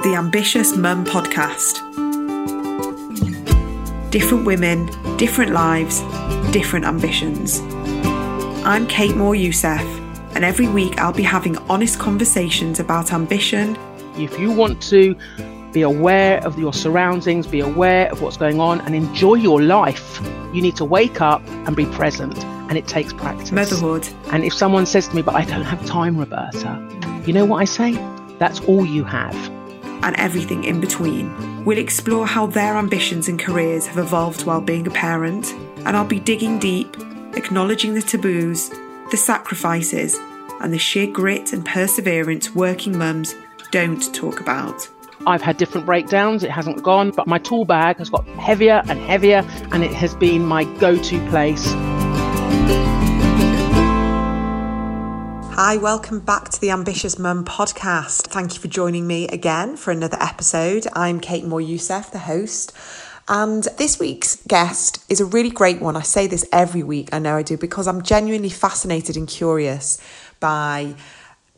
The Ambitious Mum Podcast. Different women, different lives, different ambitions. I'm Kate Moore Youssef, and every week I'll be having honest conversations about ambition. If you want to be aware of your surroundings, be aware of what's going on and enjoy your life, you need to wake up and be present, and it takes practice. Motherhood. And if someone says to me, but I don't have time, Roberta, you know what I say? That's all you have. And everything in between. We'll explore how their ambitions and careers have evolved while being a parent, and I'll be digging deep, acknowledging the taboos, the sacrifices, and the sheer grit and perseverance working mums don't talk about. I've had different breakdowns, it hasn't gone, but my tool bag has got heavier and heavier, and it has been my go-to place. Hi, welcome back to the Ambitious Mum Podcast. Thank you for joining me again for another episode. I'm Kate Moore Youssef, the host. And this week's guest is a really great one. I say this every week, I know I do, because I'm genuinely fascinated and curious by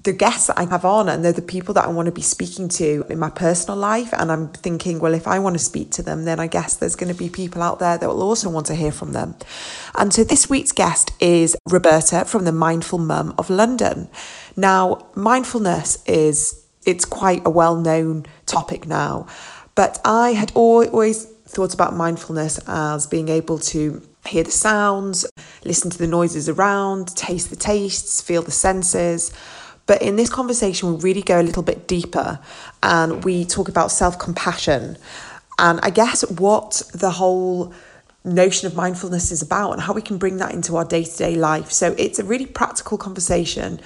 the guests that I have on, and they're the people that I want to be speaking to in my personal life. And I'm thinking, well, if I want to speak to them, then I guess there's going to be people out there that will also want to hear from them. And so this week's guest is Roberta from The Mindful Mum of London. Now, mindfulness it's quite a well-known topic now, but I had always thought about mindfulness as being able to hear the sounds, listen to the noises around, taste the tastes, feel the senses. But in this conversation, we really go a little bit deeper, and we talk about self-compassion and I guess what the whole notion of mindfulness is about and how we can bring that into our day-to-day life. So it's a really practical conversation.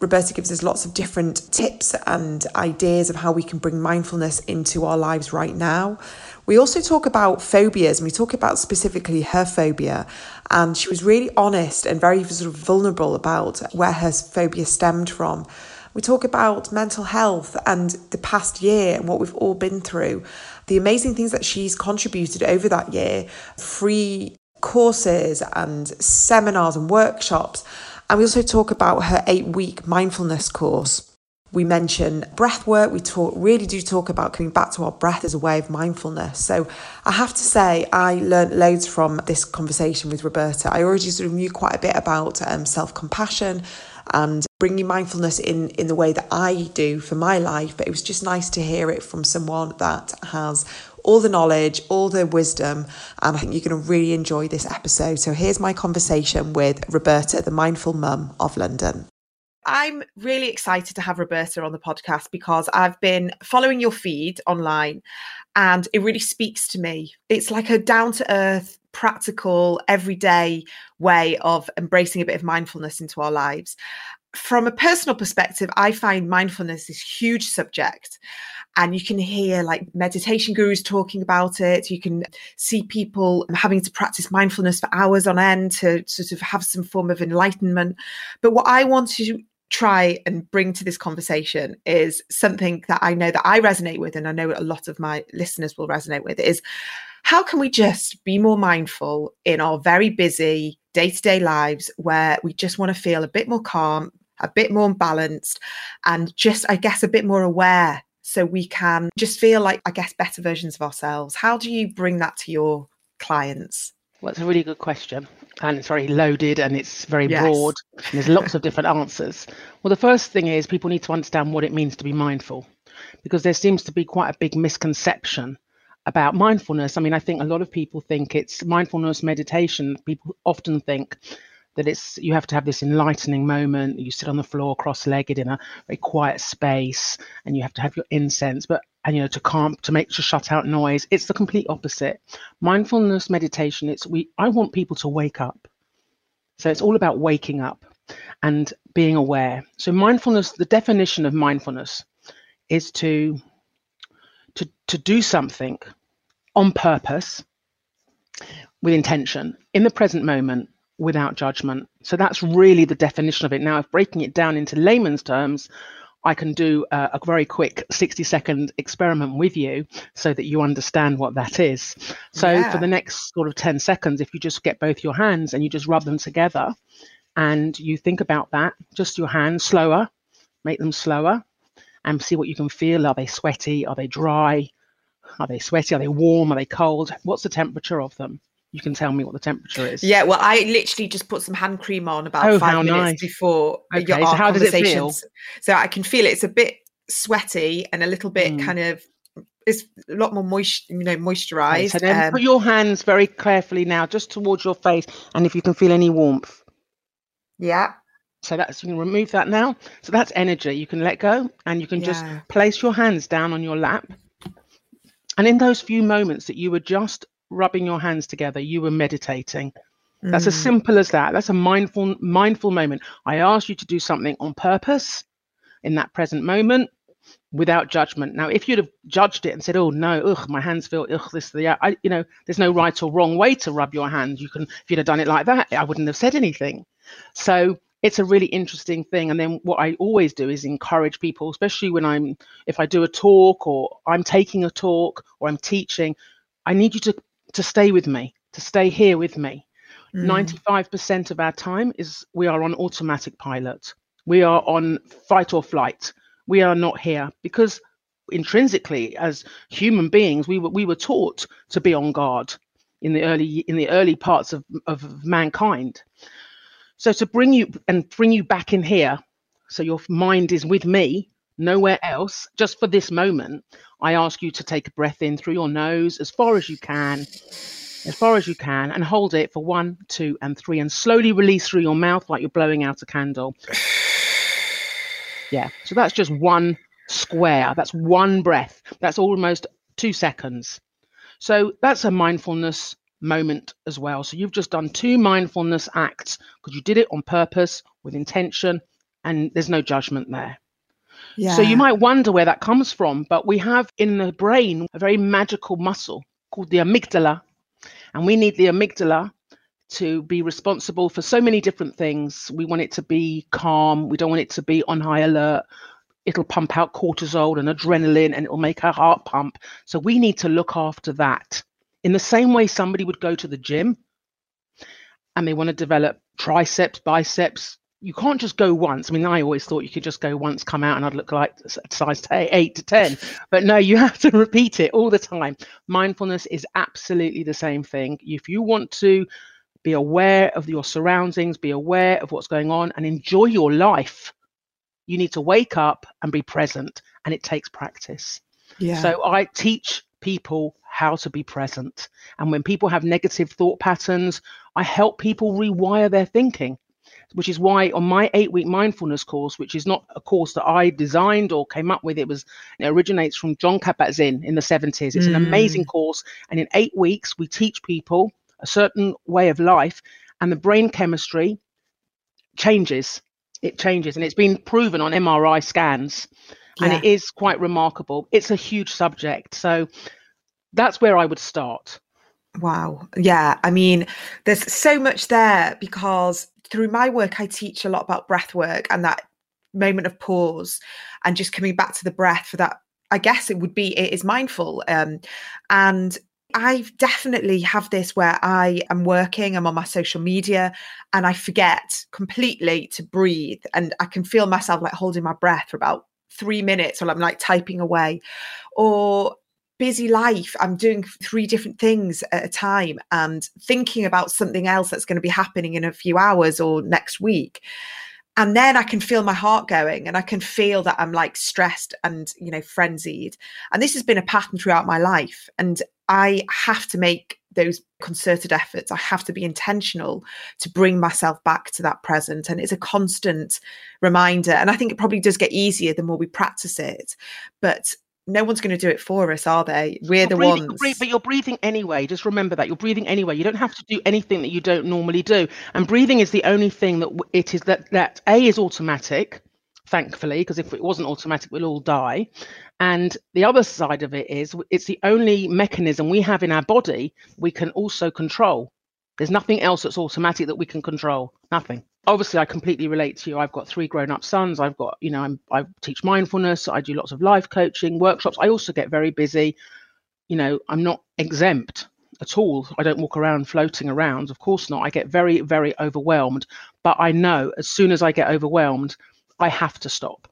Roberta gives us lots of different tips and ideas of how we can bring mindfulness into our lives right now. We also talk about phobias, and we talk about specifically her phobia. And she was really honest and very sort of vulnerable about where her phobia stemmed from. We talk about mental health and the past year and what we've all been through, the amazing things that she's contributed over that year, free courses and seminars and workshops. And we also talk about her 8-week mindfulness course. We mention breath work. We really do talk about coming back to our breath as a way of mindfulness. So I have to say, I learned loads from this conversation with Roberta. I already sort of knew quite a bit about self-compassion and bringing mindfulness in the way that I do for my life. But it was just nice to hear it from someone that has all the knowledge, all the wisdom, and I think you're going to really enjoy this episode. So here's my conversation with Roberta, the Mindful Mum of London. I'm really excited to have Roberta on the podcast because I've been following your feed online and it really speaks to me. It's like a down-to-earth, practical, everyday way of embracing a bit of mindfulness into our lives. From a personal perspective, I find mindfulness is a huge subject. And you can hear like meditation gurus talking about it. You can see people having to practice mindfulness for hours on end to sort of have some form of enlightenment. But what I want to try and bring to this conversation is something that I know that I resonate with, and I know a lot of my listeners will resonate with, is how can we just be more mindful in our very busy day-to-day lives where we just want to feel a bit more calm, a bit more balanced, and just, I guess, a bit more aware. So we can just feel like, I guess, better versions of ourselves. How do you bring that to your clients? Well, it's a really good question. And it's very loaded and it's very broad. And there's lots of different answers. Well, the first thing is people need to understand what it means to be mindful, because there seems to be quite a big misconception about mindfulness. I mean, I think a lot of people think it's mindfulness meditation. People often think that it's, you have to have this enlightening moment, you sit on the floor cross-legged in a very quiet space, and you have to have your incense, to shut out noise. It's the complete opposite. Mindfulness meditation, I want people to wake up. So it's all about waking up and being aware. So mindfulness, the definition of mindfulness is to do something on purpose, with intention, in the present moment, without judgment. So that's really the definition of it. Now, if breaking it down into layman's terms, I can do a very quick 60-second experiment with you so that you understand what that is. So for the next sort of 10 seconds, if you just get both your hands and you just rub them together and you think about that, just your hands slower, make them slower, and see what you can feel. Are they sweaty? Are they dry? Are they sweaty? Are they warm? Are they cold? What's the temperature of them? You can tell me what the temperature is. Yeah, well, I literally just put some hand cream on about 5 minutes before your how does it feel? So I can feel it. It's a bit sweaty and a little bit kind of, it's a lot more moisturised. So then put your hands very carefully now just towards your face, and if you can feel any warmth. Yeah. So that's, you can remove that now. So that's energy. You can let go, and you can just place your hands down on your lap. And in those few moments that you were just rubbing your hands together, you were meditating. That's as simple as that. That's a mindful moment. I asked you to do something on purpose in that present moment without judgment. Now, if you'd have judged it and said, oh no, my hands feel, this, the, you know, there's no right or wrong way to rub your hands. You can, if you'd have done it like that, I wouldn't have said anything. So it's a really interesting thing. And then what I always do is encourage people, especially when if I do a talk or I'm taking a talk or I'm teaching, I need you to stay with me, to stay here with me. 95% of our time we are on automatic pilot. We are on fight or flight. We are not here, because intrinsically as human beings, we were taught to be on guard in the early parts of mankind. So to bring you back in here, so your mind is with me, nowhere else, just for this moment, I ask you to take a breath in through your nose as far as you can, and hold it for 1, 2, and 3, and slowly release through your mouth like you're blowing out a candle. Yeah, so that's just one square. That's one breath. That's almost 2 seconds. So that's a mindfulness moment as well. So you've just done 2 mindfulness acts, because you did it on purpose with intention, and there's no judgment there. Yeah. So you might wonder where that comes from, but we have in the brain a very magical muscle called the amygdala, and we need the amygdala to be responsible for so many different things. We want it to be calm. We don't want it to be on high alert. It'll pump out cortisol and adrenaline, and it'll make our heart pump. So we need to look after that. In the same way somebody would go to the gym and they want to develop triceps, biceps. You can't just go once. I mean, I always thought you could just go once, come out, and I'd look like size 8 to 10. But no, you have to repeat it all the time. Mindfulness is absolutely the same thing. If you want to be aware of your surroundings, be aware of what's going on, and enjoy your life, you need to wake up and be present. And it takes practice. Yeah. So I teach people how to be present. And when people have negative thought patterns, I help people rewire their thinking, which is why on my 8-week mindfulness course, which is not a course that I designed or came up with, it originates from Jon Kabat-Zinn in the 70s. It's an amazing course. And in 8 weeks, we teach people a certain way of life, and the brain chemistry changes. It changes, and it's been proven on MRI scans. Yeah. And it is quite remarkable. It's a huge subject. So that's where I would start. Wow. Yeah. I mean, there's so much there, because through my work, I teach a lot about breath work and that moment of pause and just coming back to the breath for that. I guess it is mindful. And I definitely have this where I am working, I'm on my social media, and I forget completely to breathe. And I can feel myself like holding my breath for about 3 minutes while I'm like typing away, or busy life. I'm doing 3 different things at a time and thinking about something else that's going to be happening in a few hours or next week. And then I can feel my heart going, and I can feel that I'm like stressed and, you know, frenzied. And this has been a pattern throughout my life. And I have to make those concerted efforts. I have to be intentional to bring myself back to that present. And it's a constant reminder. And I think it probably does get easier the more we practice it. But no one's going to do it for us, are they? We're the ones. But you're breathing anyway. Just remember that. You're breathing anyway. You don't have to do anything that you don't normally do. And breathing is the only thing that is automatic, thankfully, because if it wasn't automatic, we'll all die. And the other side of it is it's the only mechanism we have in our body we can also control. There's nothing else that's automatic that we can control. Nothing. Obviously, I completely relate to you. I've got 3 grown-up sons. I've got, you know, I teach mindfulness. I do lots of life coaching, workshops. I also get very busy. You know, I'm not exempt at all. I don't walk around floating around. Of course not. I get very, very overwhelmed. But I know as soon as I get overwhelmed, I have to stop.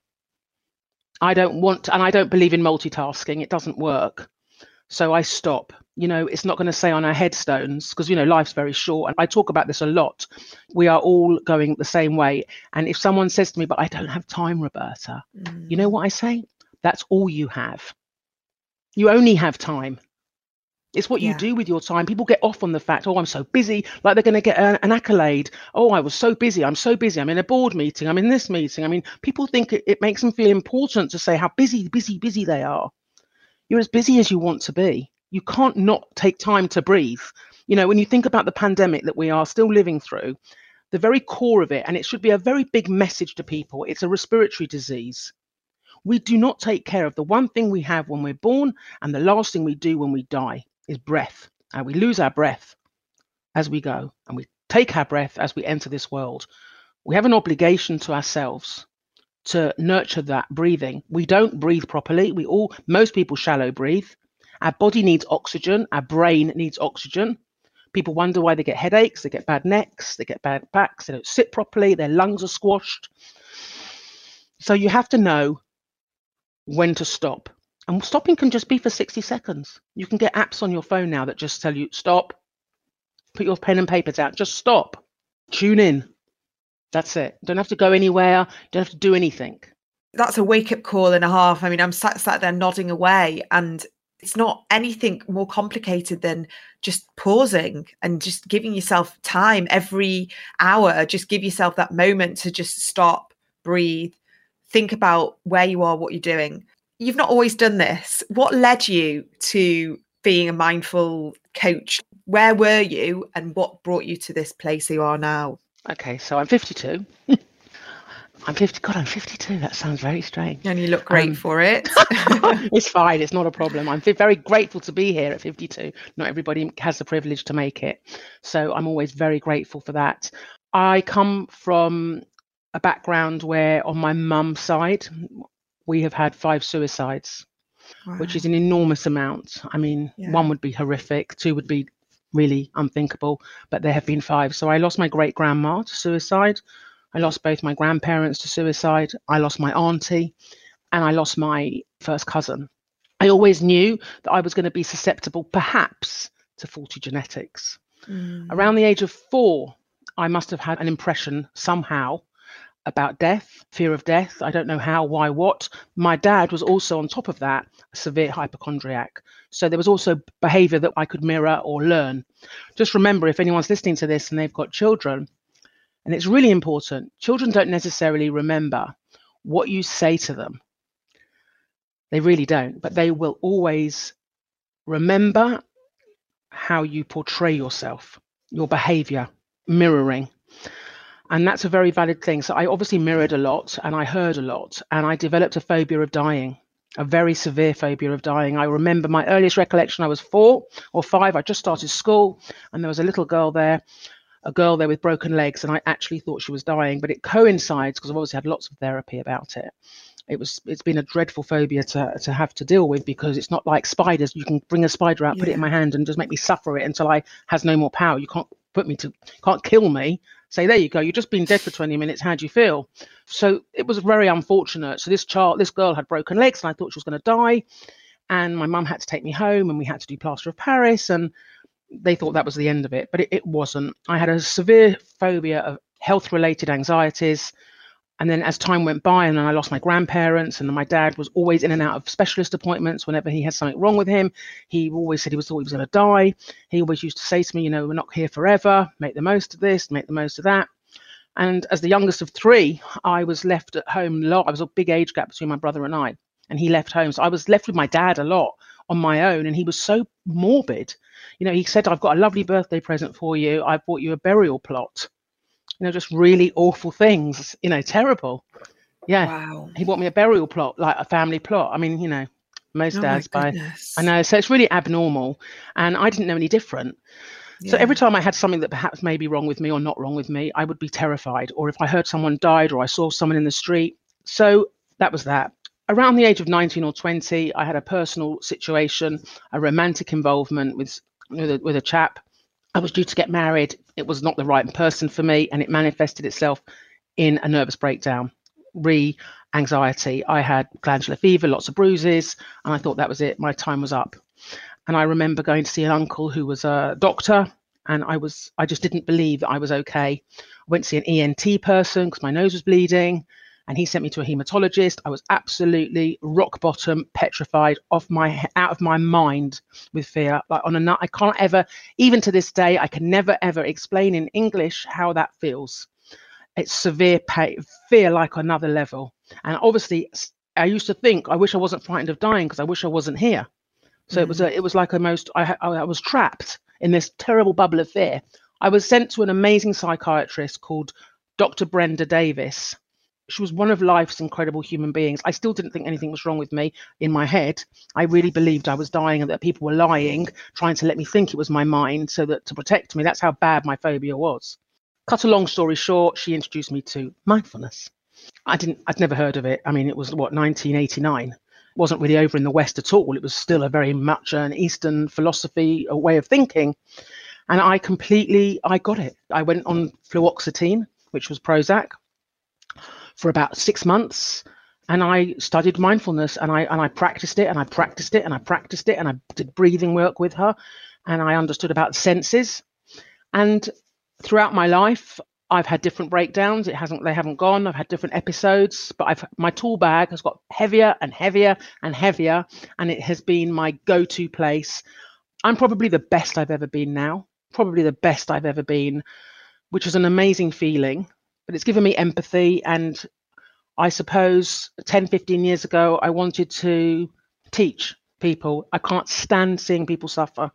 I don't want to, and I don't believe in multitasking. It doesn't work. So I stop. You know, it's not going to say on our headstones, because, you know, life's very short. And I talk about this a lot. We are all going the same way. And if someone says to me, but I don't have time, Roberta, you know what I say? That's all you have. You only have time. It's what you do with your time. People get off on the fact, oh, I'm so busy, like they're going to get an accolade. Oh, I was so busy. I'm so busy. I'm in a board meeting. I'm in this meeting. I mean, people think it makes them feel important to say how busy they are. You're as busy as you want to be. You can't not take time to breathe. You know, when you think about the pandemic that we are still living through, the very core of it, and it should be a very big message to people, it's a respiratory disease. We do not take care of the one thing we have when we're born, and the last thing we do when we die is breath. And we lose our breath as we go, and we take our breath as we enter this world. We have an obligation to ourselves to nurture that breathing. We don't breathe properly. Most people shallow breathe. Our body needs oxygen. Our brain needs oxygen. People wonder why they get headaches, they get bad necks, they get bad backs, they don't sit properly, their lungs are squashed. So you have to know when to stop. And stopping can just be for 60 seconds. You can get apps on your phone now that just tell you, stop, put your pen and paper down, just stop, tune in. That's it. Don't have to go anywhere. Don't have to do anything. That's a wake-up call and a half. I mean, I'm sat there nodding away, and it's not anything more complicated than just pausing and just giving yourself time every hour. Just give yourself that moment to just stop, breathe, think about where you are, what you're doing. You've not always done this. What led you to being a mindful coach? Where were you, and what brought you to this place you are now? Okay, so I'm 52. I'm 52. That sounds very strange. And you look great for it. It's fine. It's not a problem. I'm very grateful to be here at 52. Not everybody has the privilege to make it. So I'm always very grateful for that. I come from a background where, on my mum's side, we have had 5 suicides, which is an enormous amount. I mean, one would be horrific, 2 would be really unthinkable, but there have been 5. So I lost my great grandma to suicide. I lost both my grandparents to suicide. I lost my auntie, and I lost my first cousin. I always knew that I was going to be susceptible, perhaps, to faulty genetics. Around the age of 4, I must have had an impression somehow about death, fear of death. I don't know how, why, what. My dad was also, on top of that, a severe hypochondriac. So there was also behavior that I could mirror or learn. Just remember, if anyone's listening to this and they've got children, and it's really important, children don't necessarily remember what you say to them. They really don't, but they will always remember how you portray yourself, your behavior, mirroring. And that's a very valid thing. So I obviously mirrored a lot, and I heard a lot, and I developed a phobia of dying, a very severe phobia of dying. I remember my earliest recollection, I was 4 or 5. I just started school, and there was a girl there with broken legs, and I actually thought she was dying. But it coincides, because I've obviously had lots of therapy about it. It's been a dreadful phobia to have to deal with, because it's not like spiders. You can bring a spider out, put it in my hand, and just make me suffer it until I has no more power. You can't kill me. Say, there you go, you've just been dead for 20 minutes, how do you feel? So it was very unfortunate. So this girl had broken legs, and I thought she was going to die. And my mum had to take me home, and we had to do Plaster of Paris, and they thought that was the end of it, but it wasn't. I had a severe phobia of health-related anxieties. And then as time went by, and then I lost my grandparents, and my dad was always in and out of specialist appointments. Whenever he had something wrong with him, he always said thought he was going to die. He always used to say to me, you know, we're not here forever. Make the most of this, make the most of that. And as the youngest of 3, I was left at home a lot. I was a big age gap between my brother and I, and he left home. So I was left with my dad a lot on my own, and he was so morbid. You know, he said, I've got a lovely birthday present for you. I've bought you a burial plot. You know, just really awful things, you know, terrible. Yeah. Wow. He bought me a burial plot, like a family plot. I mean, you know, most dads buy. I know. So it's really abnormal. And I didn't know any different. Yeah. So every time I had something that perhaps may be wrong with me or not wrong with me, I would be terrified. Or if I heard someone died, or I saw someone in the street. So that was that. Around the age of 19 or 20, I had a personal situation, a romantic involvement with a chap. I was due to get married. It was not the right person for me, and it manifested itself in a nervous breakdown, anxiety. I had glandular fever, lots of bruises, and I thought that was it. My time was up. And I remember going to see an uncle who was a doctor, and I just didn't believe that I was okay. I went to see an ENT person because my nose was bleeding, and he sent me to a haematologist. I was absolutely rock bottom, petrified, out of my mind with fear. Like on a nut, I can't ever, even to this day, I can never ever explain in English how that feels. It's severe fear, like another level. And obviously, I used to think I wish I wasn't frightened of dying because I wish I wasn't here. So it was like almost I was trapped in this terrible bubble of fear. I was sent to an amazing psychiatrist called Dr. Brenda Davis. She was one of life's incredible human beings. I still didn't think anything was wrong with me in my head. I really believed I was dying and that people were lying, trying to let me think it was my mind so that to protect me. That's how bad my phobia was. Cut a long story short, she introduced me to mindfulness. I'd never heard of it. I mean, it was 1989. It wasn't really over in the West at all. It was still a very much an Eastern philosophy, a way of thinking. And I got it. I went on fluoxetine, which was Prozac, for about 6 months, and I studied mindfulness, and I practiced it, and I practiced it, and I practiced it, and I did breathing work with her, and I understood about senses. And throughout my life, I've had different breakdowns. They haven't gone. I've had different episodes, but my tool bag has got heavier and heavier and heavier, and it has been my go-to place. I'm probably the best I've ever been now. Probably the best I've ever been, which is an amazing feeling. But it's given me empathy, and I suppose 10, 15 years ago, I wanted to teach people. I can't stand seeing people suffer.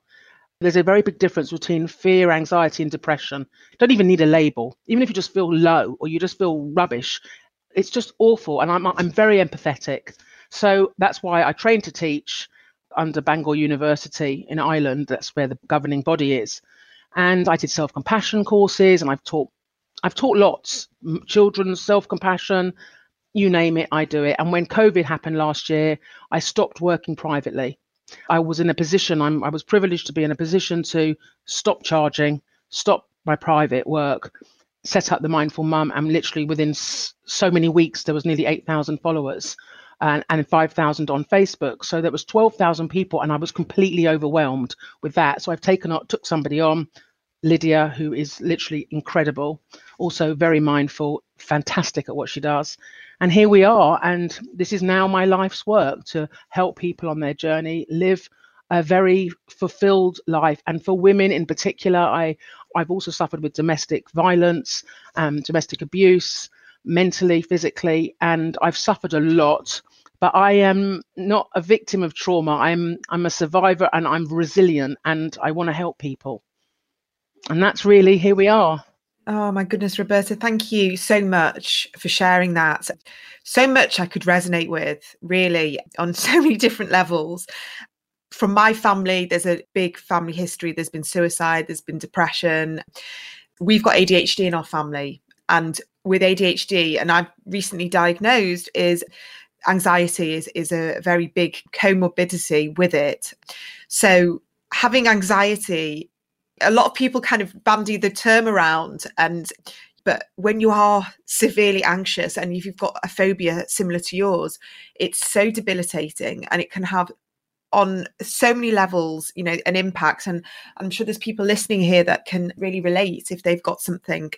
There's a very big difference between fear, anxiety, and depression. You don't even need a label. Even if you just feel low or you just feel rubbish, it's just awful. And I'm very empathetic. So that's why I trained to teach under Bangor University in Ireland. That's where the governing body is. And I did self-compassion courses, and I've taught lots, children, self-compassion, you name it, I do it. And when COVID happened last year, I stopped working privately. I was in a position, I was privileged to be in a position to stop charging, stop my private work, set up the Mindful Mum, and literally within so many weeks, there was nearly 8,000 followers and 5,000 on Facebook. So there was 12,000 people, and I was completely overwhelmed with that. So I've took somebody on, Lydia, who is literally incredible, also very mindful, fantastic at what she does. And here we are. And this is now my life's work, to help people on their journey live a very fulfilled life. And for women in particular, I've also suffered with domestic violence, domestic abuse, mentally, physically, and I've suffered a lot. But I am not a victim of trauma. I'm a survivor, and I'm resilient, and I want to help people. And that's really, here we are. Oh my goodness, Roberta, thank you so much for sharing that. So much I could resonate with, really, on so many different levels. From my family, there's a big family history. There's been suicide, there's been depression. We've got ADHD in our family. And with ADHD, and I've recently diagnosed, is anxiety is a very big comorbidity with it. So having anxiety, a lot of people kind of bandy the term around, but when you are severely anxious and if you've got a phobia similar to yours, it's so debilitating, and it can have on so many levels, you know, an impact. And I'm sure there's people listening here that can really relate if they've got something.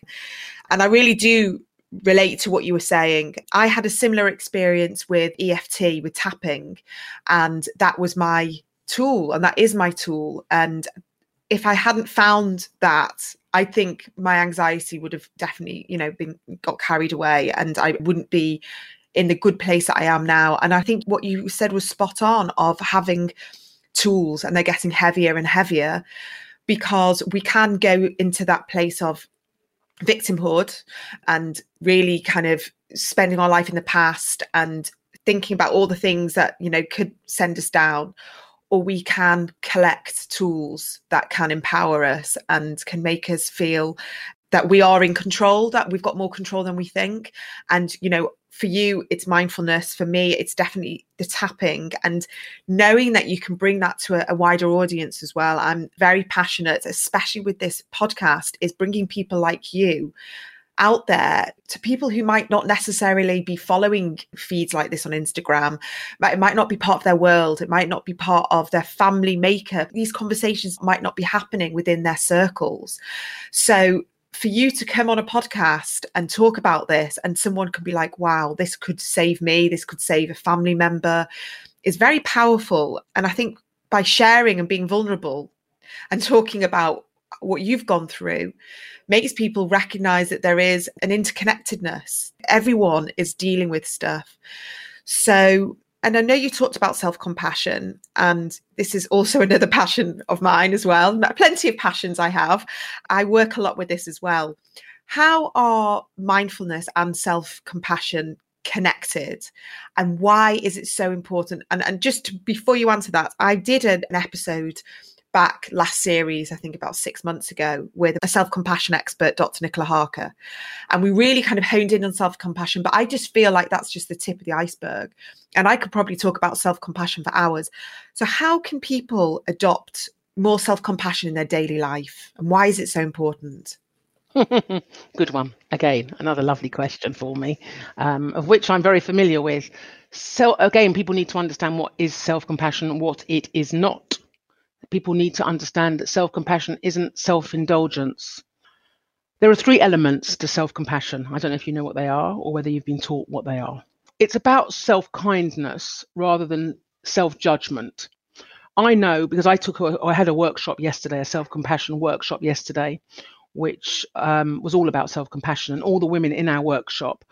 And I really do relate to what you were saying. I had a similar experience with EFT, with tapping, and that was my tool, and that is my tool. And if I hadn't found that, I think my anxiety would have definitely, you know, got carried away, and I wouldn't be in the good place that I am now. And I think what you said was spot on, of having tools, and they're getting heavier and heavier, because we can go into that place of victimhood and really kind of spending our life in the past and thinking about all the things that, you know, could send us down. Or we can collect tools that can empower us and can make us feel that we are in control, that we've got more control than we think. And, you know, for you, it's mindfulness. For me, it's definitely the tapping, and knowing that you can bring that to a wider audience as well. I'm very passionate, especially with this podcast, is bringing people like you out there to people who might not necessarily be following feeds like this on Instagram. It might not be part of their world. It might not be part of their family makeup. These conversations might not be happening within their circles. So for you to come on a podcast and talk about this, and someone could be like, wow, this could save me, this could save a family member, is very powerful. And I think by sharing and being vulnerable and talking about what you've gone through makes people recognize that there is an interconnectedness. Everyone is dealing with stuff. So, and I know you talked about self-compassion, and this is also another passion of mine as well. Plenty of passions I have. I work a lot with this as well. How are mindfulness and self-compassion connected, and why is it so important? And just before you answer that, I did an episode back last series, I think about 6 months ago, with a self-compassion expert, Dr. Nicola Harker. And we really kind of honed in on self-compassion, but I just feel like that's just the tip of the iceberg. And I could probably talk about self-compassion for hours. So how can people adopt more self-compassion in their daily life? And why is it so important? Good one. Again, another lovely question for me, of which I'm very familiar with. So again, people need to understand what is self-compassion, what it is not. People need to understand that self-compassion isn't self-indulgence. There are three elements to self-compassion. I don't know if you know what they are or whether you've been taught what they are. It's about self-kindness rather than self-judgment. I know because I had a workshop yesterday, a self-compassion workshop yesterday, which was all about self-compassion, and all the women in our workshop,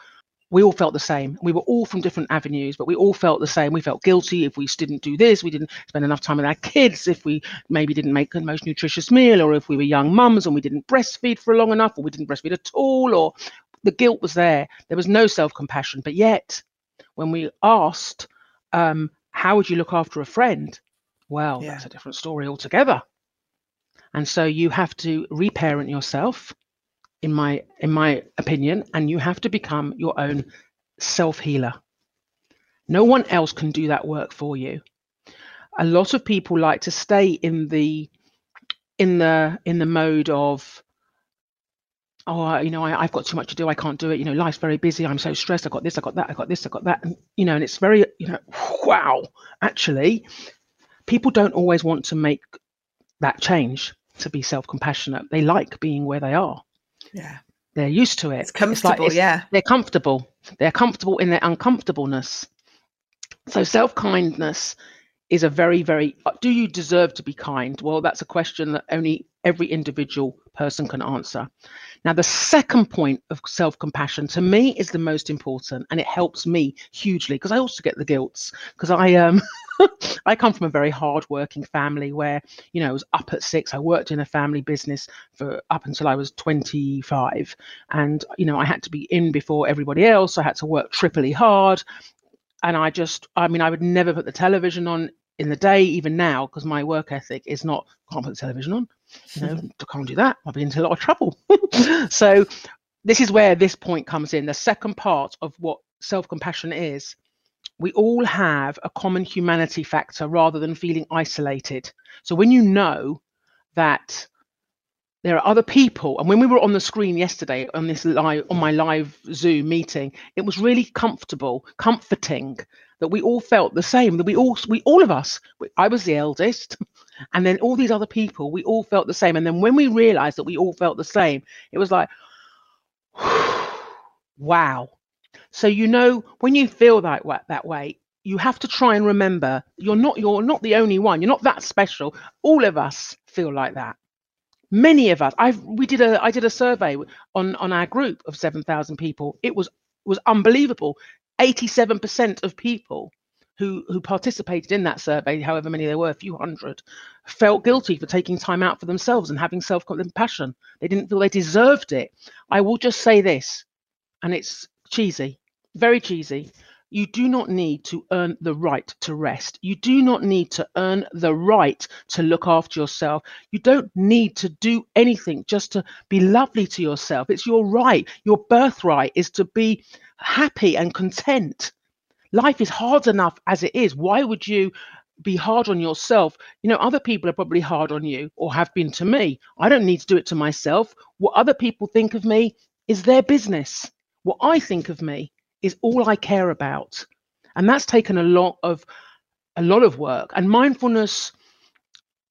we all felt the same. We were all from different avenues, but we all felt the same. We felt guilty if we didn't do this, we didn't spend enough time with our kids, if we maybe didn't make the most nutritious meal, or if we were young mums and we didn't breastfeed for long enough, or we didn't breastfeed at all, or the guilt was there. There was no self-compassion. But yet, when we asked, how would you look after a friend? Well, yeah, that's a different story altogether. And so you have to reparent yourself, in my opinion, and you have to become your own self-healer. No one else can do that work for you. A lot of people like to stay in the mode of, oh, you know, I've got too much to do, I can't do it, you know, life's very busy, I'm so stressed, I got this, I got that, and, you know, and it's very, you know, wow, actually, people don't always want to make that change to be self-compassionate. They like being where they are. Yeah, they're used to it. It's comfortable. They're comfortable. They're comfortable in their uncomfortableness. So self-kindness is a very, very. Do you deserve to be kind? Well, that's a question that only every individual person can answer. Now, the second point of self-compassion to me is the most important, and it helps me hugely because I also get the guilts because I come from a very hard-working family where, you know, I was up at 6. I worked in a family business for up until I was 25, and, you know, I had to be in before everybody else. I had to work triply hard, and I would never put the television on in the day, even now, because my work ethic is not, can't put the television on, you know, can't do that, I'll be into a lot of trouble. So this is where this point comes in, the second part of what self-compassion is. We all have a common humanity factor rather than feeling isolated. So when you know that there are other people, and when we were on the screen yesterday on this live, on my live Zoom meeting, it was really comforting that we all felt the same, that we all of us, I was the eldest, and then all these other people, we all felt the same. And then when we realized that we all felt the same, it was like, wow. So, you know, when you feel that way, you have to try and remember you're not the only one. You're not that special. All of us feel like that. Many of us. I did a survey on our group of 7,000 people. It was unbelievable. 87% of people who participated in that survey, however many there were, a few hundred, felt guilty for taking time out for themselves and having self-compassion. They didn't feel they deserved it. I will just say this, and it's cheesy, very cheesy. You do not need to earn the right to rest. You do not need to earn the right to look after yourself. You don't need to do anything just to be lovely to yourself. It's your right. Your birthright is to be happy and content. Life is hard enough as it is. Why would you be hard on yourself? You know, other people are probably hard on you or have been to me. I don't need to do it to myself. What other people think of me, is their business. What I think of me is all I care about. And that's taken a lot of work. And mindfulness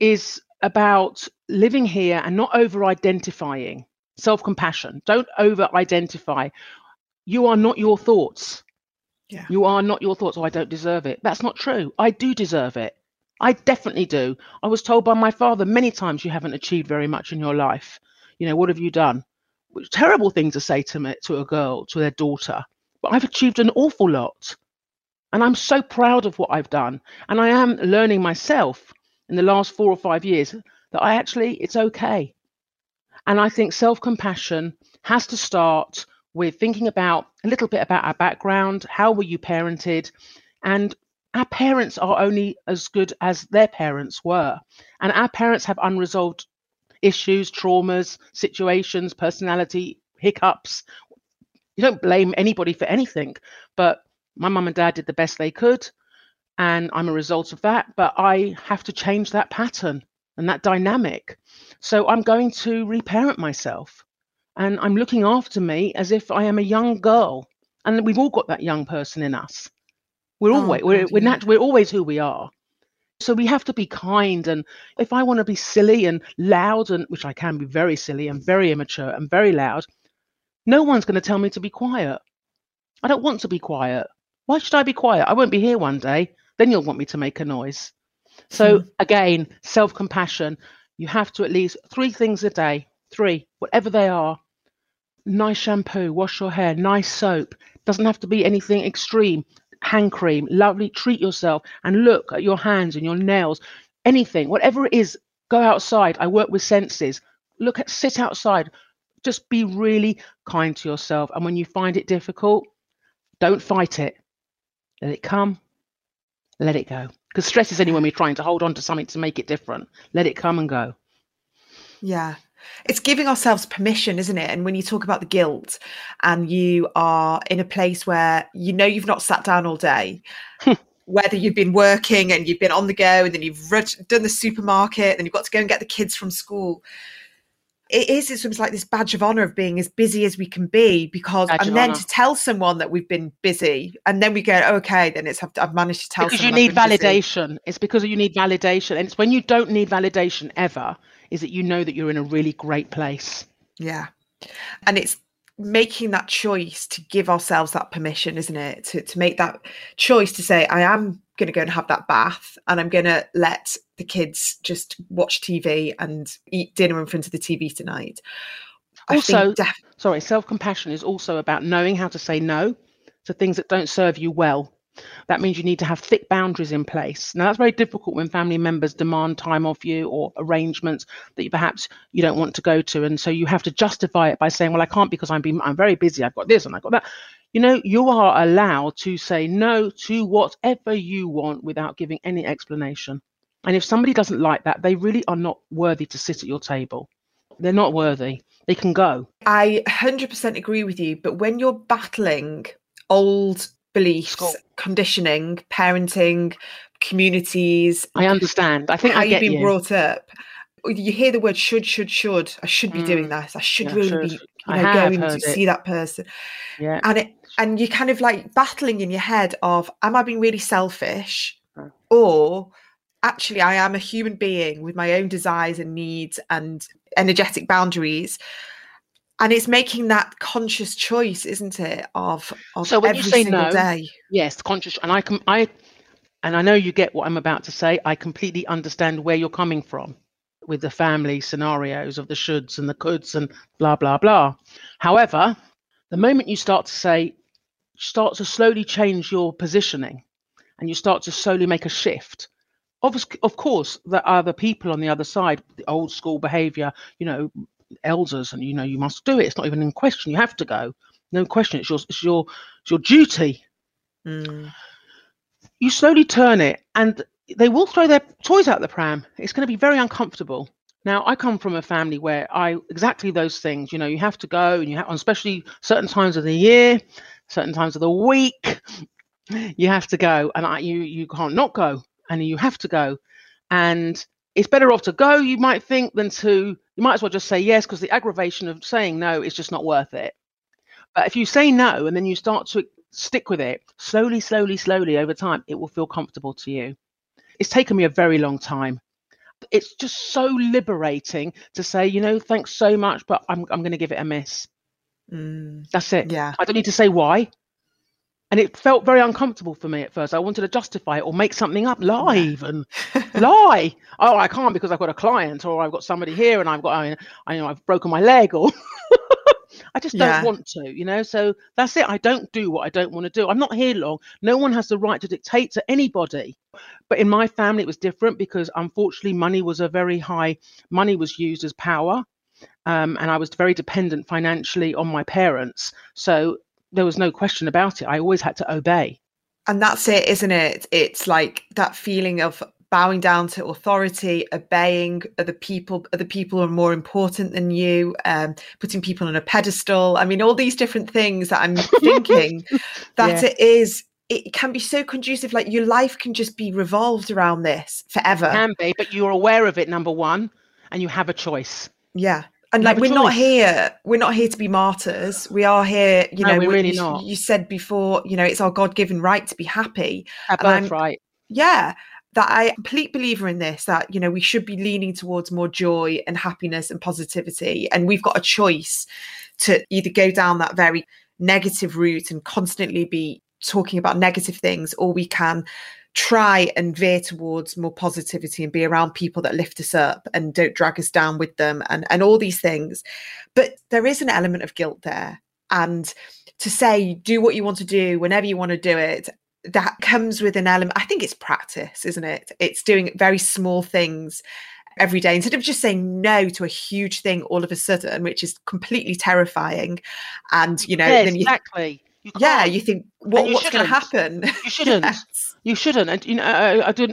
is about living here and not over-identifying. Self-compassion. Don't over-identify. You are not your thoughts. Yeah. You are not your thoughts. Oh, I don't deserve it. That's not true. I do deserve it. I definitely do. I was told by my father many times, you haven't achieved very much in your life. You know, what have you done? Terrible thing to say to me, to a girl, to their daughter. But I've achieved an awful lot. And I'm so proud of what I've done. And I am learning myself in the last 4 or 5 years that I actually, it's okay. And I think self-compassion has to start with thinking about a little bit about our background. How were you parented? And our parents are only as good as their parents were. And our parents have unresolved issues, traumas, situations, personality, hiccups. You don't blame anybody for anything, but my mum and dad did the best they could. And I'm a result of that, but I have to change that pattern and that dynamic. So I'm going to reparent myself. And I'm looking after me as if I am a young girl. And we've all got that young person in us. We're always who we are. So we have to be kind. And if I want to be silly and loud, and which I can be very silly and very immature and very loud, no one's going to tell me to be quiet. I don't want to be quiet. Why should I be quiet? I won't be here one day. Then you'll want me to make a noise. So again, self-compassion. You have to at least 3 things a day, whatever they are. Nice shampoo, wash your hair, nice soap. Doesn't have to be anything extreme. Hand cream, lovely, treat yourself and look at your hands and your nails, anything, whatever it is, go outside. I work with senses. Sit outside. Just be really kind to yourself. And when you find it difficult, don't fight it. Let it come. Let it go. Because stress is only when we're trying to hold on to something to make it different. Let it come and go. Yeah. It's giving ourselves permission, isn't it? And when you talk about the guilt and you are in a place where you know you've not sat down all day, whether you've been working and you've been on the go and then you've done the supermarket and you've got to go and get the kids from school. It's almost like this badge of honour of being as busy as we can be to tell someone that we've been busy and then we go, okay, then I've managed to tell someone. Because you need validation. Busy. It's because you need validation. And it's when you don't need validation ever is that you know that you're in a really great place. Yeah. And it's making that choice to give ourselves that permission, isn't it? To make that choice to say, I am going to go and have that bath and I'm going to let the kids just watch TV and eat dinner in front of the TV tonight. Self-compassion is also about knowing how to say no to things that don't serve you well. That means you need to have thick boundaries in place. Now, that's very difficult when family members demand time off you or arrangements that you perhaps don't want to go to. And so you have to justify it by saying, well, I can't because I'm very busy. I've got this and I've got that. You know, you are allowed to say no to whatever you want without giving any explanation. And if somebody doesn't like that, they really are not worthy to sit at your table. They're not worthy. They can go. I 100% agree with you. But when you're battling old beliefs, conditioning, parenting, communities. I understand. I think I get you. How you've been brought up. You hear the word should. I should be doing this. I should be going to see that person. Yeah. And you're kind of like battling in your head of, am I being really selfish? Or actually I am a human being with my own desires and needs and energetic boundaries. And it's making that conscious choice, isn't it? Of every single day. Yes, conscious. And I know you get what I'm about to say. I completely understand where you're coming from with the family scenarios of the shoulds and the coulds and blah, blah, blah. However, the moment you start to slowly change your positioning and you start to slowly make a shift, of course, there are the people on the other side, the old school behavior, elders, and you must do it. It's not even in question. You have to go. No question. It's your duty. Mm. You slowly turn it and they will throw their toys out the pram. It's going to be very uncomfortable. Now, I come from a family where exactly those things, you have to go and especially certain times of the year, certain times of the week, you have to go and you can't not go and you have to go. And it's better off to go, you might think, than you might as well just say yes, because the aggravation of saying no is just not worth it. But if you say no and then you start to stick with it slowly over time, it will feel comfortable to you. It's taken me a very long time. It's just so liberating to say, you know, thanks so much, but I'm going to give it a miss. That's it. Yeah. I don't need to say why. And it felt very uncomfortable for me at first. I wanted to justify it or make something up, lie. Oh, I can't because I've got a client, or I've got somebody here, and I've got, I know I've broken my leg, or I just don't want to, you know. So that's it. I don't do what I don't want to do. I'm not here long. No one has the right to dictate to anybody. But in my family, it was different because, unfortunately, money was used as power. And I was very dependent financially on my parents. So there was no question about it. I always had to obey. And that's it, isn't it? It's like that feeling of bowing down to authority, obeying other people. Other people are more important than you, putting people on a pedestal. I mean, all these different things that I'm thinking that it is. It can be so conducive. Like your life can just be revolved around this forever. It can be, but you're aware of it, number one, and you have a choice. Yeah. And like, we're not here to be martyrs. We are here, you know, we're really not. You said before, you know, it's our God-given right to be happy. That's right. Yeah. That I am a complete believer in this, that, you know, we should be leaning towards more joy and happiness and positivity. And we've got a choice to either go down that very negative route and constantly be talking about negative things, or we can try and veer towards more positivity and be around people that lift us up and don't drag us down with them, and all these things. But there is an element of guilt there. And to say, do what you want to do, whenever you want to do it, that comes with an element. I think it's practice, isn't it? It's doing very small things every day instead of just saying no to a huge thing all of a sudden, which is completely terrifying. And, you know, exactly. You think, what's going to happen? You shouldn't. Yes. You shouldn't. And, you know,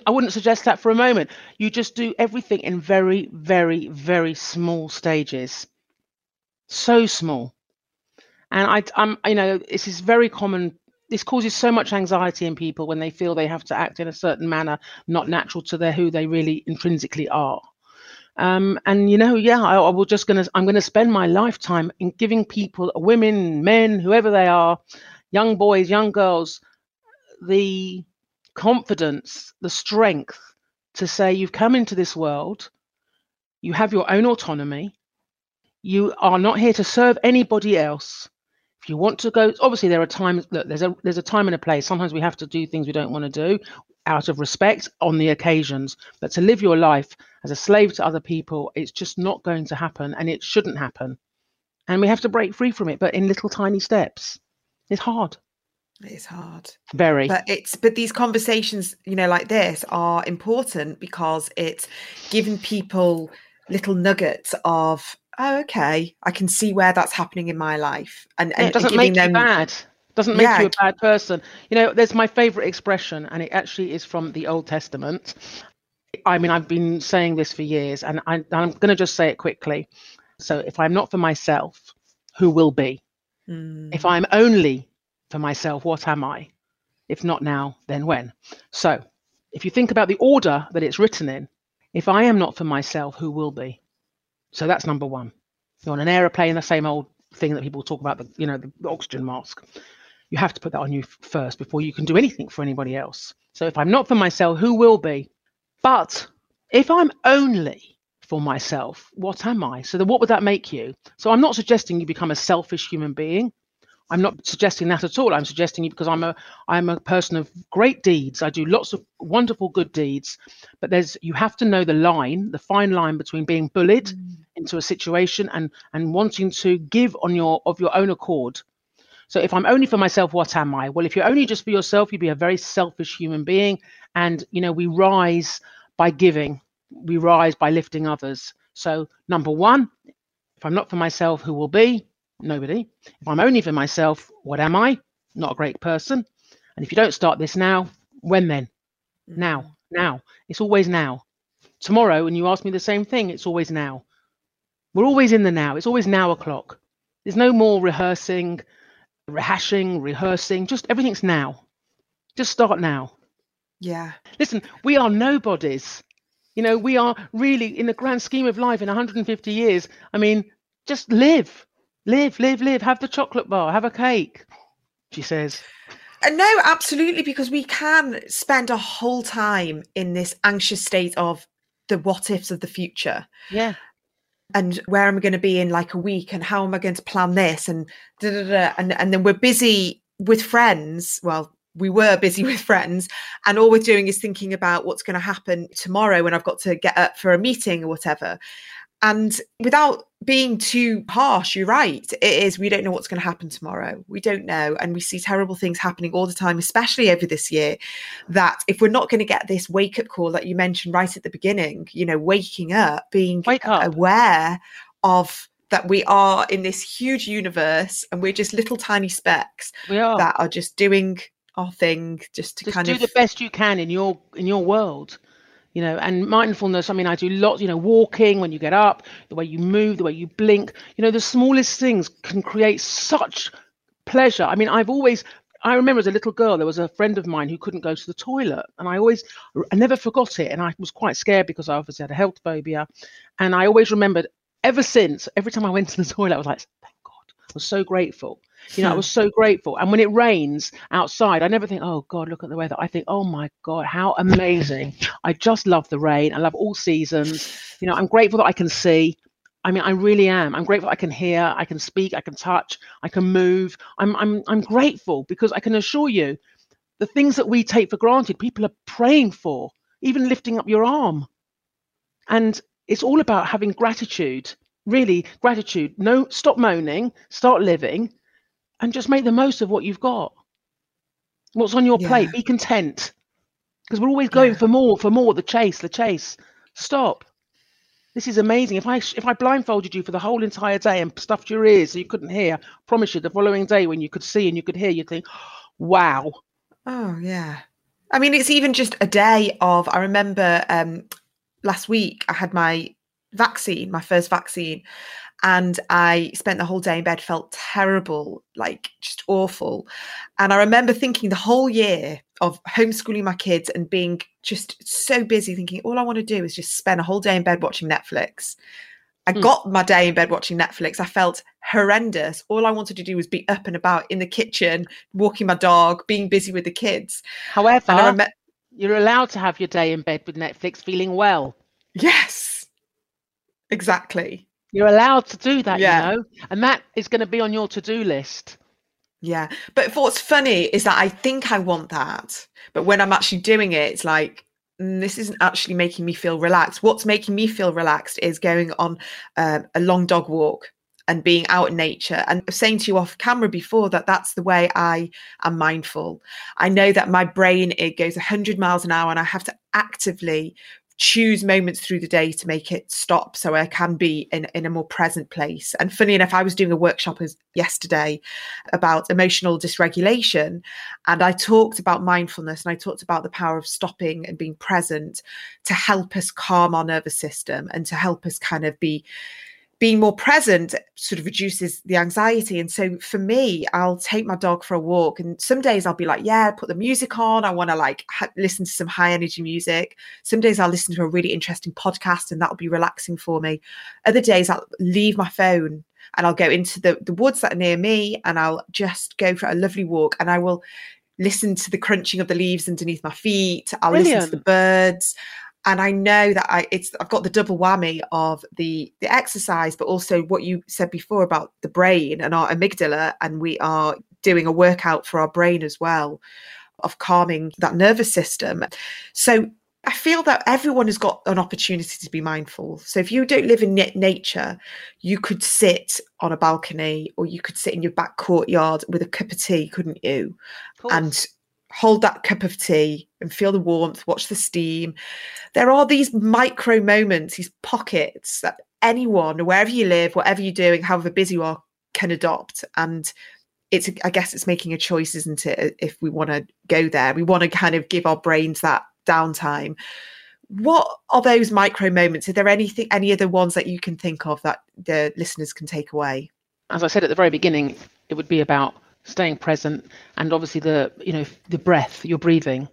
I wouldn't suggest that for a moment. You just do everything in very, very, very small stages. So small. And you know, this is very common. This causes so much anxiety in people when they feel they have to act in a certain manner, not natural to who they really intrinsically are. And, you know, I'm going to spend my lifetime in giving people, women, men, whoever they are, young boys, young girls, the confidence, the strength to say, you've come into this world, you have your own autonomy, you are not here to serve anybody else. If you want to go, obviously there are times, look, there's a time and a place. Sometimes we have to do things we don't want to do out of respect on the occasions, but to live your life as a slave to other people, it's just not going to happen, and it shouldn't happen. And we have to break free from it, but in little tiny steps. It's hard. It's hard. Very. But these conversations, you know, like this are important because it's giving people little nuggets of, oh, okay, I can see where that's happening in my life. And it doesn't make you bad. Doesn't make you a bad person. You know, there's my favorite expression, and it actually is from the Old Testament. I mean, I've been saying this for years, and I'm going to just say it quickly. So if I'm not for myself, who will be? If I'm only for myself, what am I? If not now, then when? So if you think about the order that it's written in, if I am not for myself, who will be? So that's number one. You're on an aeroplane, the same old thing that people talk about, the oxygen mask. You have to put that on you first before you can do anything for anybody else. So if I'm not for myself, who will be? But if I'm only for myself, what am I? So then what would that make you? So I'm not suggesting you become a selfish human being. I'm not suggesting that at all. I'm suggesting you, because I'm a person of great deeds. I do lots of wonderful good deeds, but you have to know the fine line between being bullied into a situation and wanting to give of your own accord. So if I'm only for myself, what am I? Well, if you're only just for yourself, you'd be a very selfish human being. And, you know, we rise by giving. We rise by lifting others. So number one, if I'm not for myself, who will be? Nobody. If I'm only for myself, what am I? Not a great person. And if you don't start this now, when then? Now. It's always now. Tomorrow, and you ask me the same thing, it's always now. We're always in the now. It's always now o'clock. There's no more rehearsing, just everything's now. Just start now. Yeah. Listen, we are nobodies. You know, we are really, in the grand scheme of life in 150 years, I mean, just live. Live, have the chocolate bar, have a cake, she says. And no, absolutely, because we can spend a whole time in this anxious state of the what ifs of the future. Yeah. And where am I going to be in like a week? And how am I going to plan this? And da, da, da. And then we're busy with friends. Well, we were busy with friends. And all we're doing is thinking about what's going to happen tomorrow when I've got to get up for a meeting or whatever. And without being too harsh, you're right, it is, we don't know what's going to happen tomorrow. We don't know. And we see terrible things happening all the time, especially over this year, that if we're not going to get this wake up call that you mentioned right at the beginning, you know, waking up, being aware of that we are in this huge universe and we're just little tiny specks that are just doing our thing, just to kind of do the best you can in your world. You know, and mindfulness, I mean, I do lots, you know, walking, when you get up, the way you move, the way you blink, you know, the smallest things can create such pleasure. I mean, I remember as a little girl, there was a friend of mine who couldn't go to the toilet. And I never forgot it. And I was quite scared because I obviously had a health phobia. And I always remembered ever since, every time I went to the toilet, I was like, thank God, I was so grateful. You know, I was so grateful. And when it rains outside, I never think, oh, God, look at the weather. I think, oh, my God, how amazing. I just love the rain. I love all seasons. You know, I'm grateful that I can see. I mean, I really am. I'm grateful I can hear. I can speak. I can touch. I can move. I'm grateful because I can assure you the things that we take for granted, people are praying for, even lifting up your arm. And it's all about having gratitude, really gratitude. No, stop moaning. Start living. And just make the most of what you've got. What's on your plate, be content. Because we're always going for more, the chase. Stop. This is amazing. If I blindfolded you for the whole entire day and stuffed your ears so you couldn't hear, I promise you the following day when you could see and you could hear, you'd think, wow. Oh, yeah. I mean, it's even just a day of, I remember last week I had my first vaccine. And I spent the whole day in bed, felt terrible, like just awful. And I remember thinking the whole year of homeschooling my kids and being just so busy thinking, all I want to do is just spend a whole day in bed watching Netflix. I got my day in bed watching Netflix. I felt horrendous. All I wanted to do was be up and about in the kitchen, walking my dog, being busy with the kids. However, you're allowed to have your day in bed with Netflix feeling well. Yes, exactly. You're allowed to do that, you know, and that is going to be on your to-do list. Yeah. But what's funny is that I think I want that. But when I'm actually doing it, it's like, this isn't actually making me feel relaxed. What's making me feel relaxed is going on a long dog walk and being out in nature. And I was saying to you off camera before that that's the way I am mindful. I know that my brain, it goes 100 miles an hour and I have to actively choose moments through the day to make it stop so I can be in a more present place. And funny enough, I was doing a workshop yesterday about emotional dysregulation, and I talked about mindfulness and I talked about the power of stopping and being present to help us calm our nervous system and to help us kind of being more present sort of reduces the anxiety. And so for me, I'll take my dog for a walk and some days I'll be like, put the music on. I want to like listen to some high energy music. Some days I'll listen to a really interesting podcast and that'll be relaxing for me. Other days I'll leave my phone and I'll go into the woods that are near me and I'll just go for a lovely walk and I will listen to the crunching of the leaves underneath my feet. I'll listen to the birds. And I know that I've got the double whammy of the exercise, but also what you said before about the brain and our amygdala. And we are doing a workout for our brain as well of calming that nervous system. So I feel that everyone has got an opportunity to be mindful. So if you don't live in nature, you could sit on a balcony or you could sit in your back courtyard with a cup of tea, couldn't you? And hold that cup of tea and feel the warmth, watch the steam. There are these micro moments, these pockets that anyone, wherever you live, whatever you're doing, however busy you are, can adopt. And it's, I guess it's making a choice, isn't it? If we want to go there, we want to kind of give our brains that downtime. What are those micro moments? Are there any other ones that you can think of that the listeners can take away? As I said at the very beginning, it would be about staying present and obviously the breath, your breathing.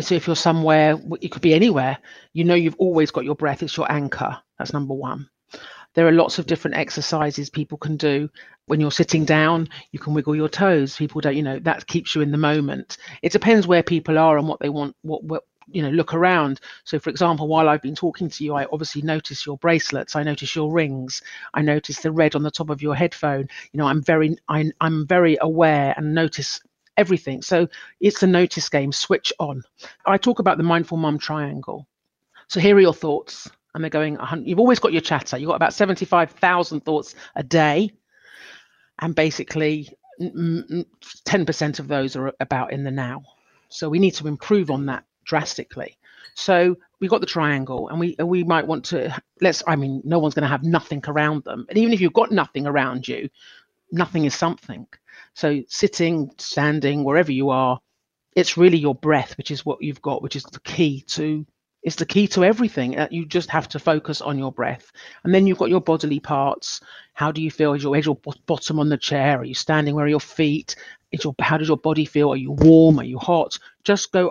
So if you're somewhere, it could be anywhere, you know, you've always got your breath. It's your anchor. That's number one. There are lots of different exercises people can do. When you're sitting down, you can wiggle your toes. People don't, that keeps you in the moment. It depends where people are and what they want, what look around. So, for example, while I've been talking to you, I obviously notice your bracelets. I notice your rings. I notice the red on the top of your headphone. I'm very aware and notice everything. So it's a notice game, switch on. I talk about the mindful mum triangle. So here are your thoughts. And they're going, you've always got your chatter. You've got about 75,000 thoughts a day. And basically 10% of those are about in the now. So we need to improve on that drastically. So we got the triangle, and we might want to no one's going to have nothing around them, and even if you've got nothing around you, nothing is something. So sitting, standing, wherever you are, it's really your breath, which is what you've got, which is the key to everything. You just have to focus on your breath. And then you've got your bodily parts. How do you feel? Is your bottom on the chair? Are you standing? Where are your feet? How does your body feel? Are you warm? Are you hot?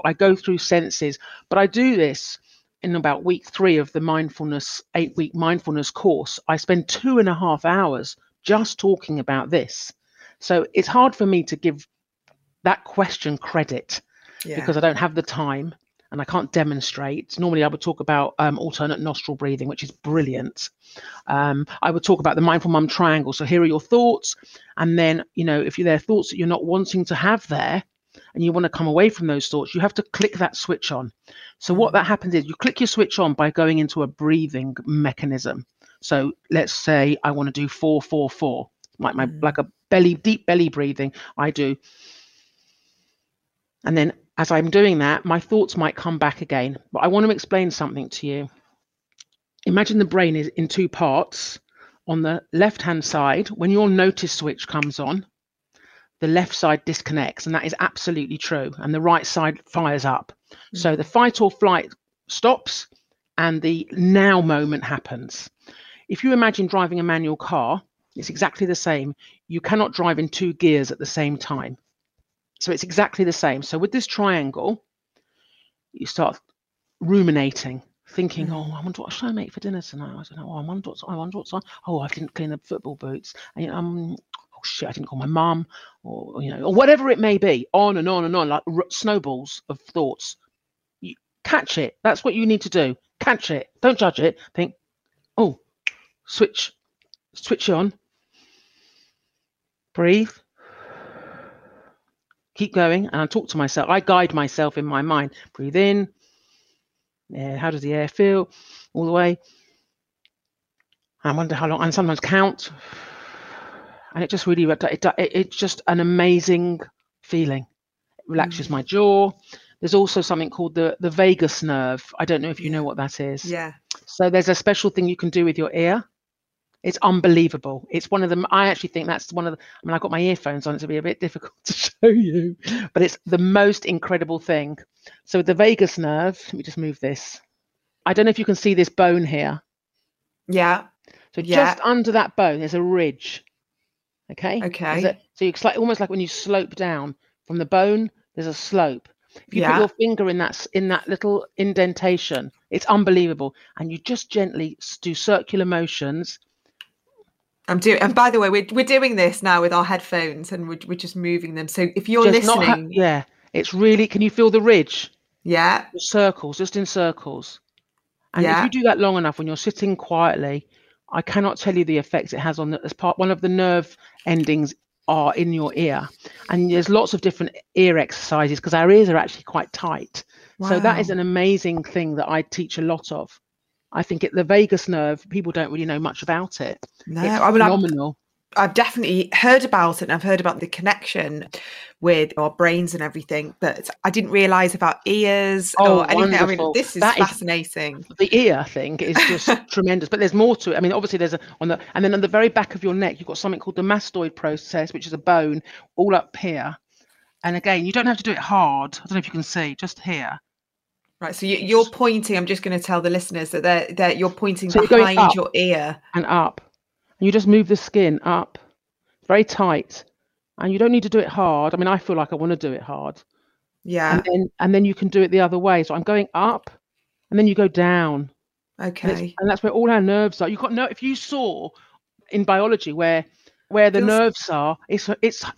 I go through senses, but I do this in about week 3 of the 8-week mindfulness course. I spend 2.5 hours just talking about this. So it's hard for me to give that question credit because I don't have the time and I can't demonstrate. Normally I would talk about alternate nostril breathing, which is brilliant. I would talk about the mindful mum triangle. So here are your thoughts. And then, if there are thoughts that you're not wanting to have there and you want to come away from those thoughts, you have to click that switch on. So what that happens is you click your switch on by going into a breathing mechanism. So let's say I want to do 4-4-4, like a deep belly breathing. I do. And then as I'm doing that, my thoughts might come back again, but I want to explain something to you. Imagine the brain is in 2 parts. On the left-hand side, when your notice switch comes on, the left side disconnects, and that is absolutely true. And the right side fires up. Mm-hmm. So the fight or flight stops and the now moment happens. If you imagine driving a manual car, it's exactly the same. You cannot drive in 2 gears at the same time. So it's exactly the same. So with this triangle, you start ruminating, thinking, I wonder what should I make for dinner tonight? I don't know. Oh, I wonder what's on. Oh, I didn't clean the football boots. And, oh, shit, I didn't call my mum, or whatever it may be, on and on and on, like snowballs of thoughts. You catch it. That's what you need to do. Catch it. Don't judge it. Think, switch on. Breathe. Keep going, and I talk to myself. I guide myself in my mind. Breathe in. Yeah, how does the air feel? All the way. I wonder how long. And sometimes count. And it just really, it's just an amazing feeling. It relaxes my jaw. There's also something called the vagus nerve. I don't know if you know what that is. Yeah. So there's a special thing you can do with your ear. It's unbelievable. It's one of them. I actually think that's one of the, I've got my earphones on. It's going to be a bit difficult to show you, but it's the most incredible thing. So the vagus nerve, let me just move this. I don't know if you can see this bone here. Yeah. So just under that bone, there's a ridge. Okay. Okay. So it's like, almost like when you slope down from the bone, there's a slope. If you put your finger in that little indentation, it's unbelievable. And you just gently do circular motions. And by the way, we're doing this now with our headphones, and we're just moving them. So if you're just listening, it's really. Can you feel the ridge? Yeah, circles, just in circles. And if you do that long enough, when you're sitting quietly, I cannot tell you the effects it has on as part. One of the nerve endings are in your ear, and there's lots of different ear exercises because our ears are actually quite tight. Wow. So that is an amazing thing that I teach a lot of. I think the vagus nerve, people don't really know much about it. No, it's phenomenal. I've definitely heard about it, and I've heard about the connection with our brains and everything, but I didn't realise about ears or anything. Wonderful. This is fascinating. The ear thing is just tremendous, but there's more to it. Obviously there's and then on the very back of your neck, you've got something called the mastoid process, which is a bone all up here. And again, you don't have to do it hard. I don't know if you can see, just here. Right, so you're pointing. I'm just going to tell the listeners that you're pointing behind your ear and up, and you just move the skin up, very tight, and you don't need to do it hard. I feel like I want to do it hard. Yeah, and then you can do it the other way. So I'm going up, and then you go down, Okay. And that's where all our nerves are. You've got nerve. If you saw in biology where the nerves are, it's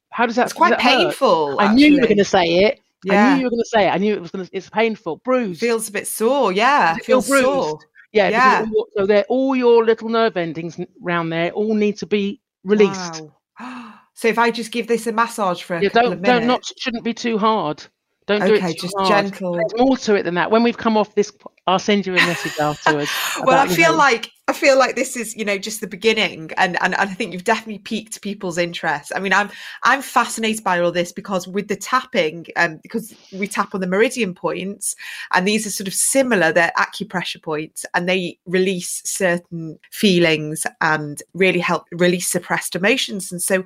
how does that? It's quite painful. I knew you were going to say it. Yeah. I knew you were going to say it. I knew it was going to. It's painful. Bruised. Feels a bit sore. Yeah. Feels sore. Yeah. Yeah. So they're all your little nerve endings around there all need to be released. Wow. So if I just give this a massage for a couple of minutes, shouldn't be too hard. Don't do it too just hard. Gentle. There's more to it than that. When we've come off this, I'll send you a message afterwards. I feel like this is, just the beginning, and I think you've definitely piqued people's interest. I mean, I'm fascinated by all this because with the tapping, because we tap on the meridian points, and these are sort of similar, they're acupressure points, and they release certain feelings and really help release suppressed emotions, and so.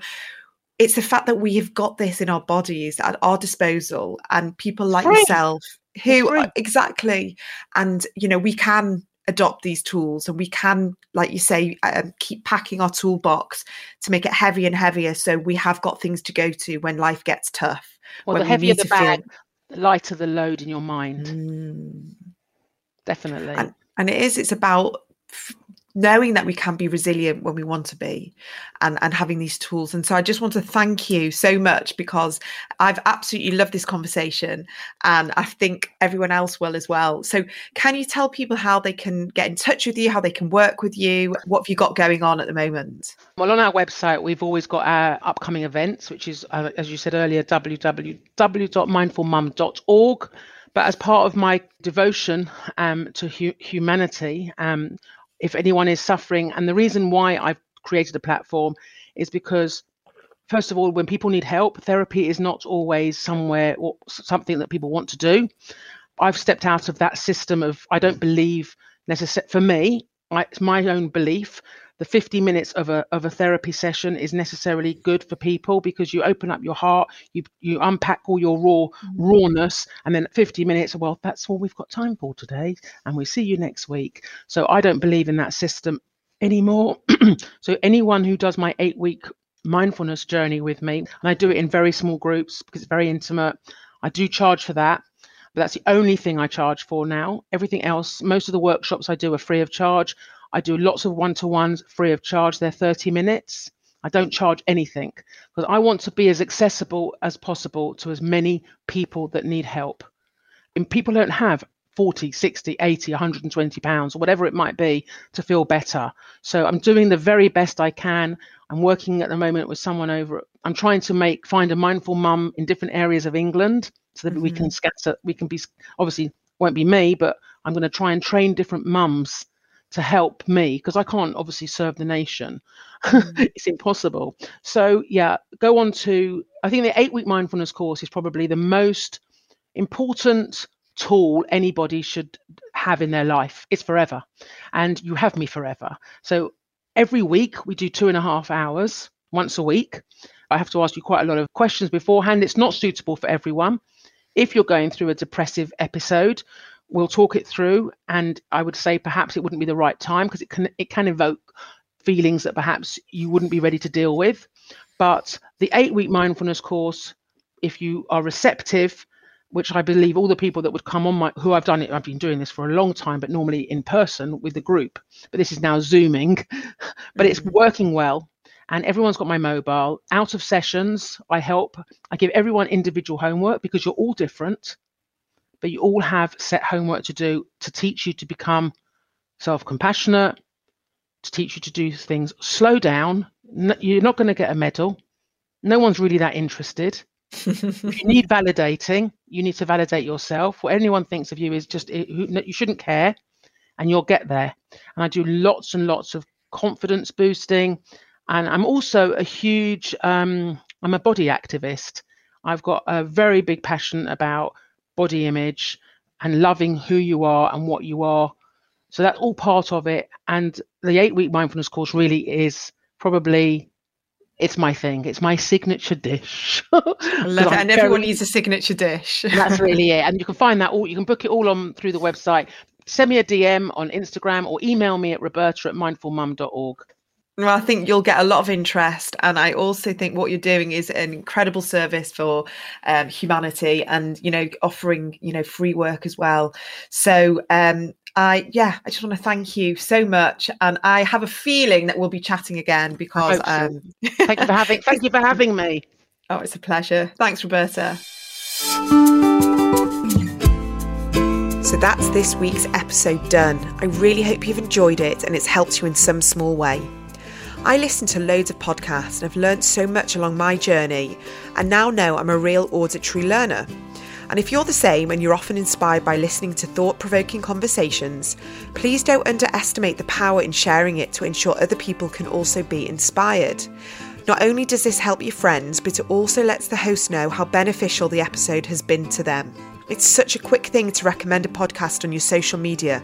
It's the fact that we have got this in our bodies at our disposal, and people like yourself who exactly. And, we can adopt these tools, and we can, like you say, keep packing our toolbox to make it heavier and heavier. So we have got things to go to when life gets tough. Well, the heavier the bag, the lighter the load in your mind. Mm. Definitely. And it's about knowing that we can be resilient when we want to be, and having these tools. And so I just want to thank you so much, because I've absolutely loved this conversation, and I think everyone else will as well. So can you tell people how they can get in touch with you, how they can work with you? What have you got going on at the moment? Well, on our website, we've always got our upcoming events, which is, as you said earlier, www.mindfulmum.org. But as part of my devotion to humanity, if anyone is suffering, and the reason why I've created a platform is because, first of all, when people need help, therapy is not always somewhere or something that people want to do. I've stepped out of that system of, I don't believe necessary for me. It's my own belief. The 50 minutes of a therapy session is necessarily good for people, because you open up your heart, you unpack all your rawness, and then 50 minutes, well, that's all we've got time for today, and we see you next week. So I don't believe in that system anymore. So anyone who does my 8-week mindfulness journey with me, and I do it in very small groups because it's very intimate, I do charge for that. But that's the only thing I charge for now. Everything else, most of the workshops I do are free of charge. I do lots of one-to-ones free of charge. They're 30 minutes. I don't charge anything, because I want to be as accessible as possible to as many people that need help. And people don't have 40, 60, 80, 120 pounds or whatever it might be to feel better. So I'm doing the very best I can. I'm working at the moment with someone I'm trying to find a mindful mum in different areas of England, so that we can scatter, obviously won't be me, but I'm going to try and train different mums to help me, because I can't obviously serve the nation. It's impossible. So yeah, go on to, I think the 8-week mindfulness course is probably the most important tool anybody should have in their life. It's forever, and you have me forever. So every week we do 2.5 hours once a week. I have to ask you quite a lot of questions beforehand. It's not suitable for everyone. If you're going through a depressive episode, we'll talk it through, and I would say perhaps it wouldn't be the right time, because it can evoke feelings that perhaps you wouldn't be ready to deal with. But the 8-week mindfulness course, if you are receptive, which I believe all the people that would come on who I've done it, I've been doing this for a long time, but normally in person with the group, but this is now Zooming, but it's working well. And everyone's got my mobile. Out of sessions, I help. I give everyone individual homework, because you're all different, but you all have set homework to do to teach you to become self-compassionate, to teach you to do things. Slow down. You're not going to get a medal. No one's really that interested. If you need validating, you need to validate yourself. What anyone thinks of you is just, you shouldn't care, and you'll get there. And I do lots and lots of confidence boosting. And I'm also a huge, I'm a body activist. I've got a very big passion about body image and loving who you are and what you are. So that's all part of it. And the 8-week mindfulness course really is probably, it's my thing. It's my signature dish. I love it. And everyone needs a signature dish. That's really it. And you can find that all, you can book it all on through the website. Send me a DM on Instagram, or email me at roberta@mindfulmum.org. Well, I think you'll get a lot of interest, and I also think what you're doing is an incredible service for humanity, and offering free work as well. So I just want to thank you so much, and I have a feeling that we'll be chatting again because thank you for having me. Oh, it's a pleasure. Thanks, Roberta. So that's this week's episode done. I really hope you've enjoyed it and it's helped you in some small way. I listen to loads of podcasts and have learned so much along my journey, and now know I'm a real auditory learner. And if you're the same and you're often inspired by listening to thought-provoking conversations, please don't underestimate the power in sharing it to ensure other people can also be inspired. Not only does this help your friends, but it also lets the host know how beneficial the episode has been to them. It's such a quick thing to recommend a podcast on your social media,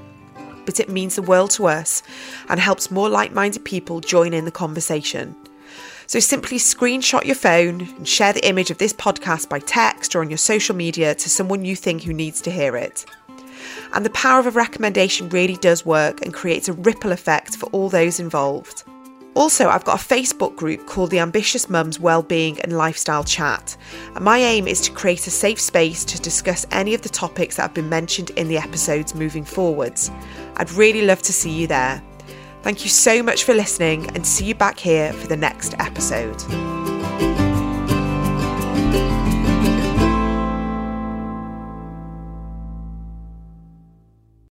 but it means the world to us and helps more like-minded people join in the conversation. So simply screenshot your phone and share the image of this podcast by text or on your social media to someone you think who needs to hear it. And the power of a recommendation really does work and creates a ripple effect for all those involved. Also, I've got a Facebook group called The Ambitious Mums Wellbeing and Lifestyle Chat, and my aim is to create a safe space to discuss any of the topics that have been mentioned in the episodes moving forwards. I'd really love to see you there. Thank you so much for listening, and see you back here for the next episode.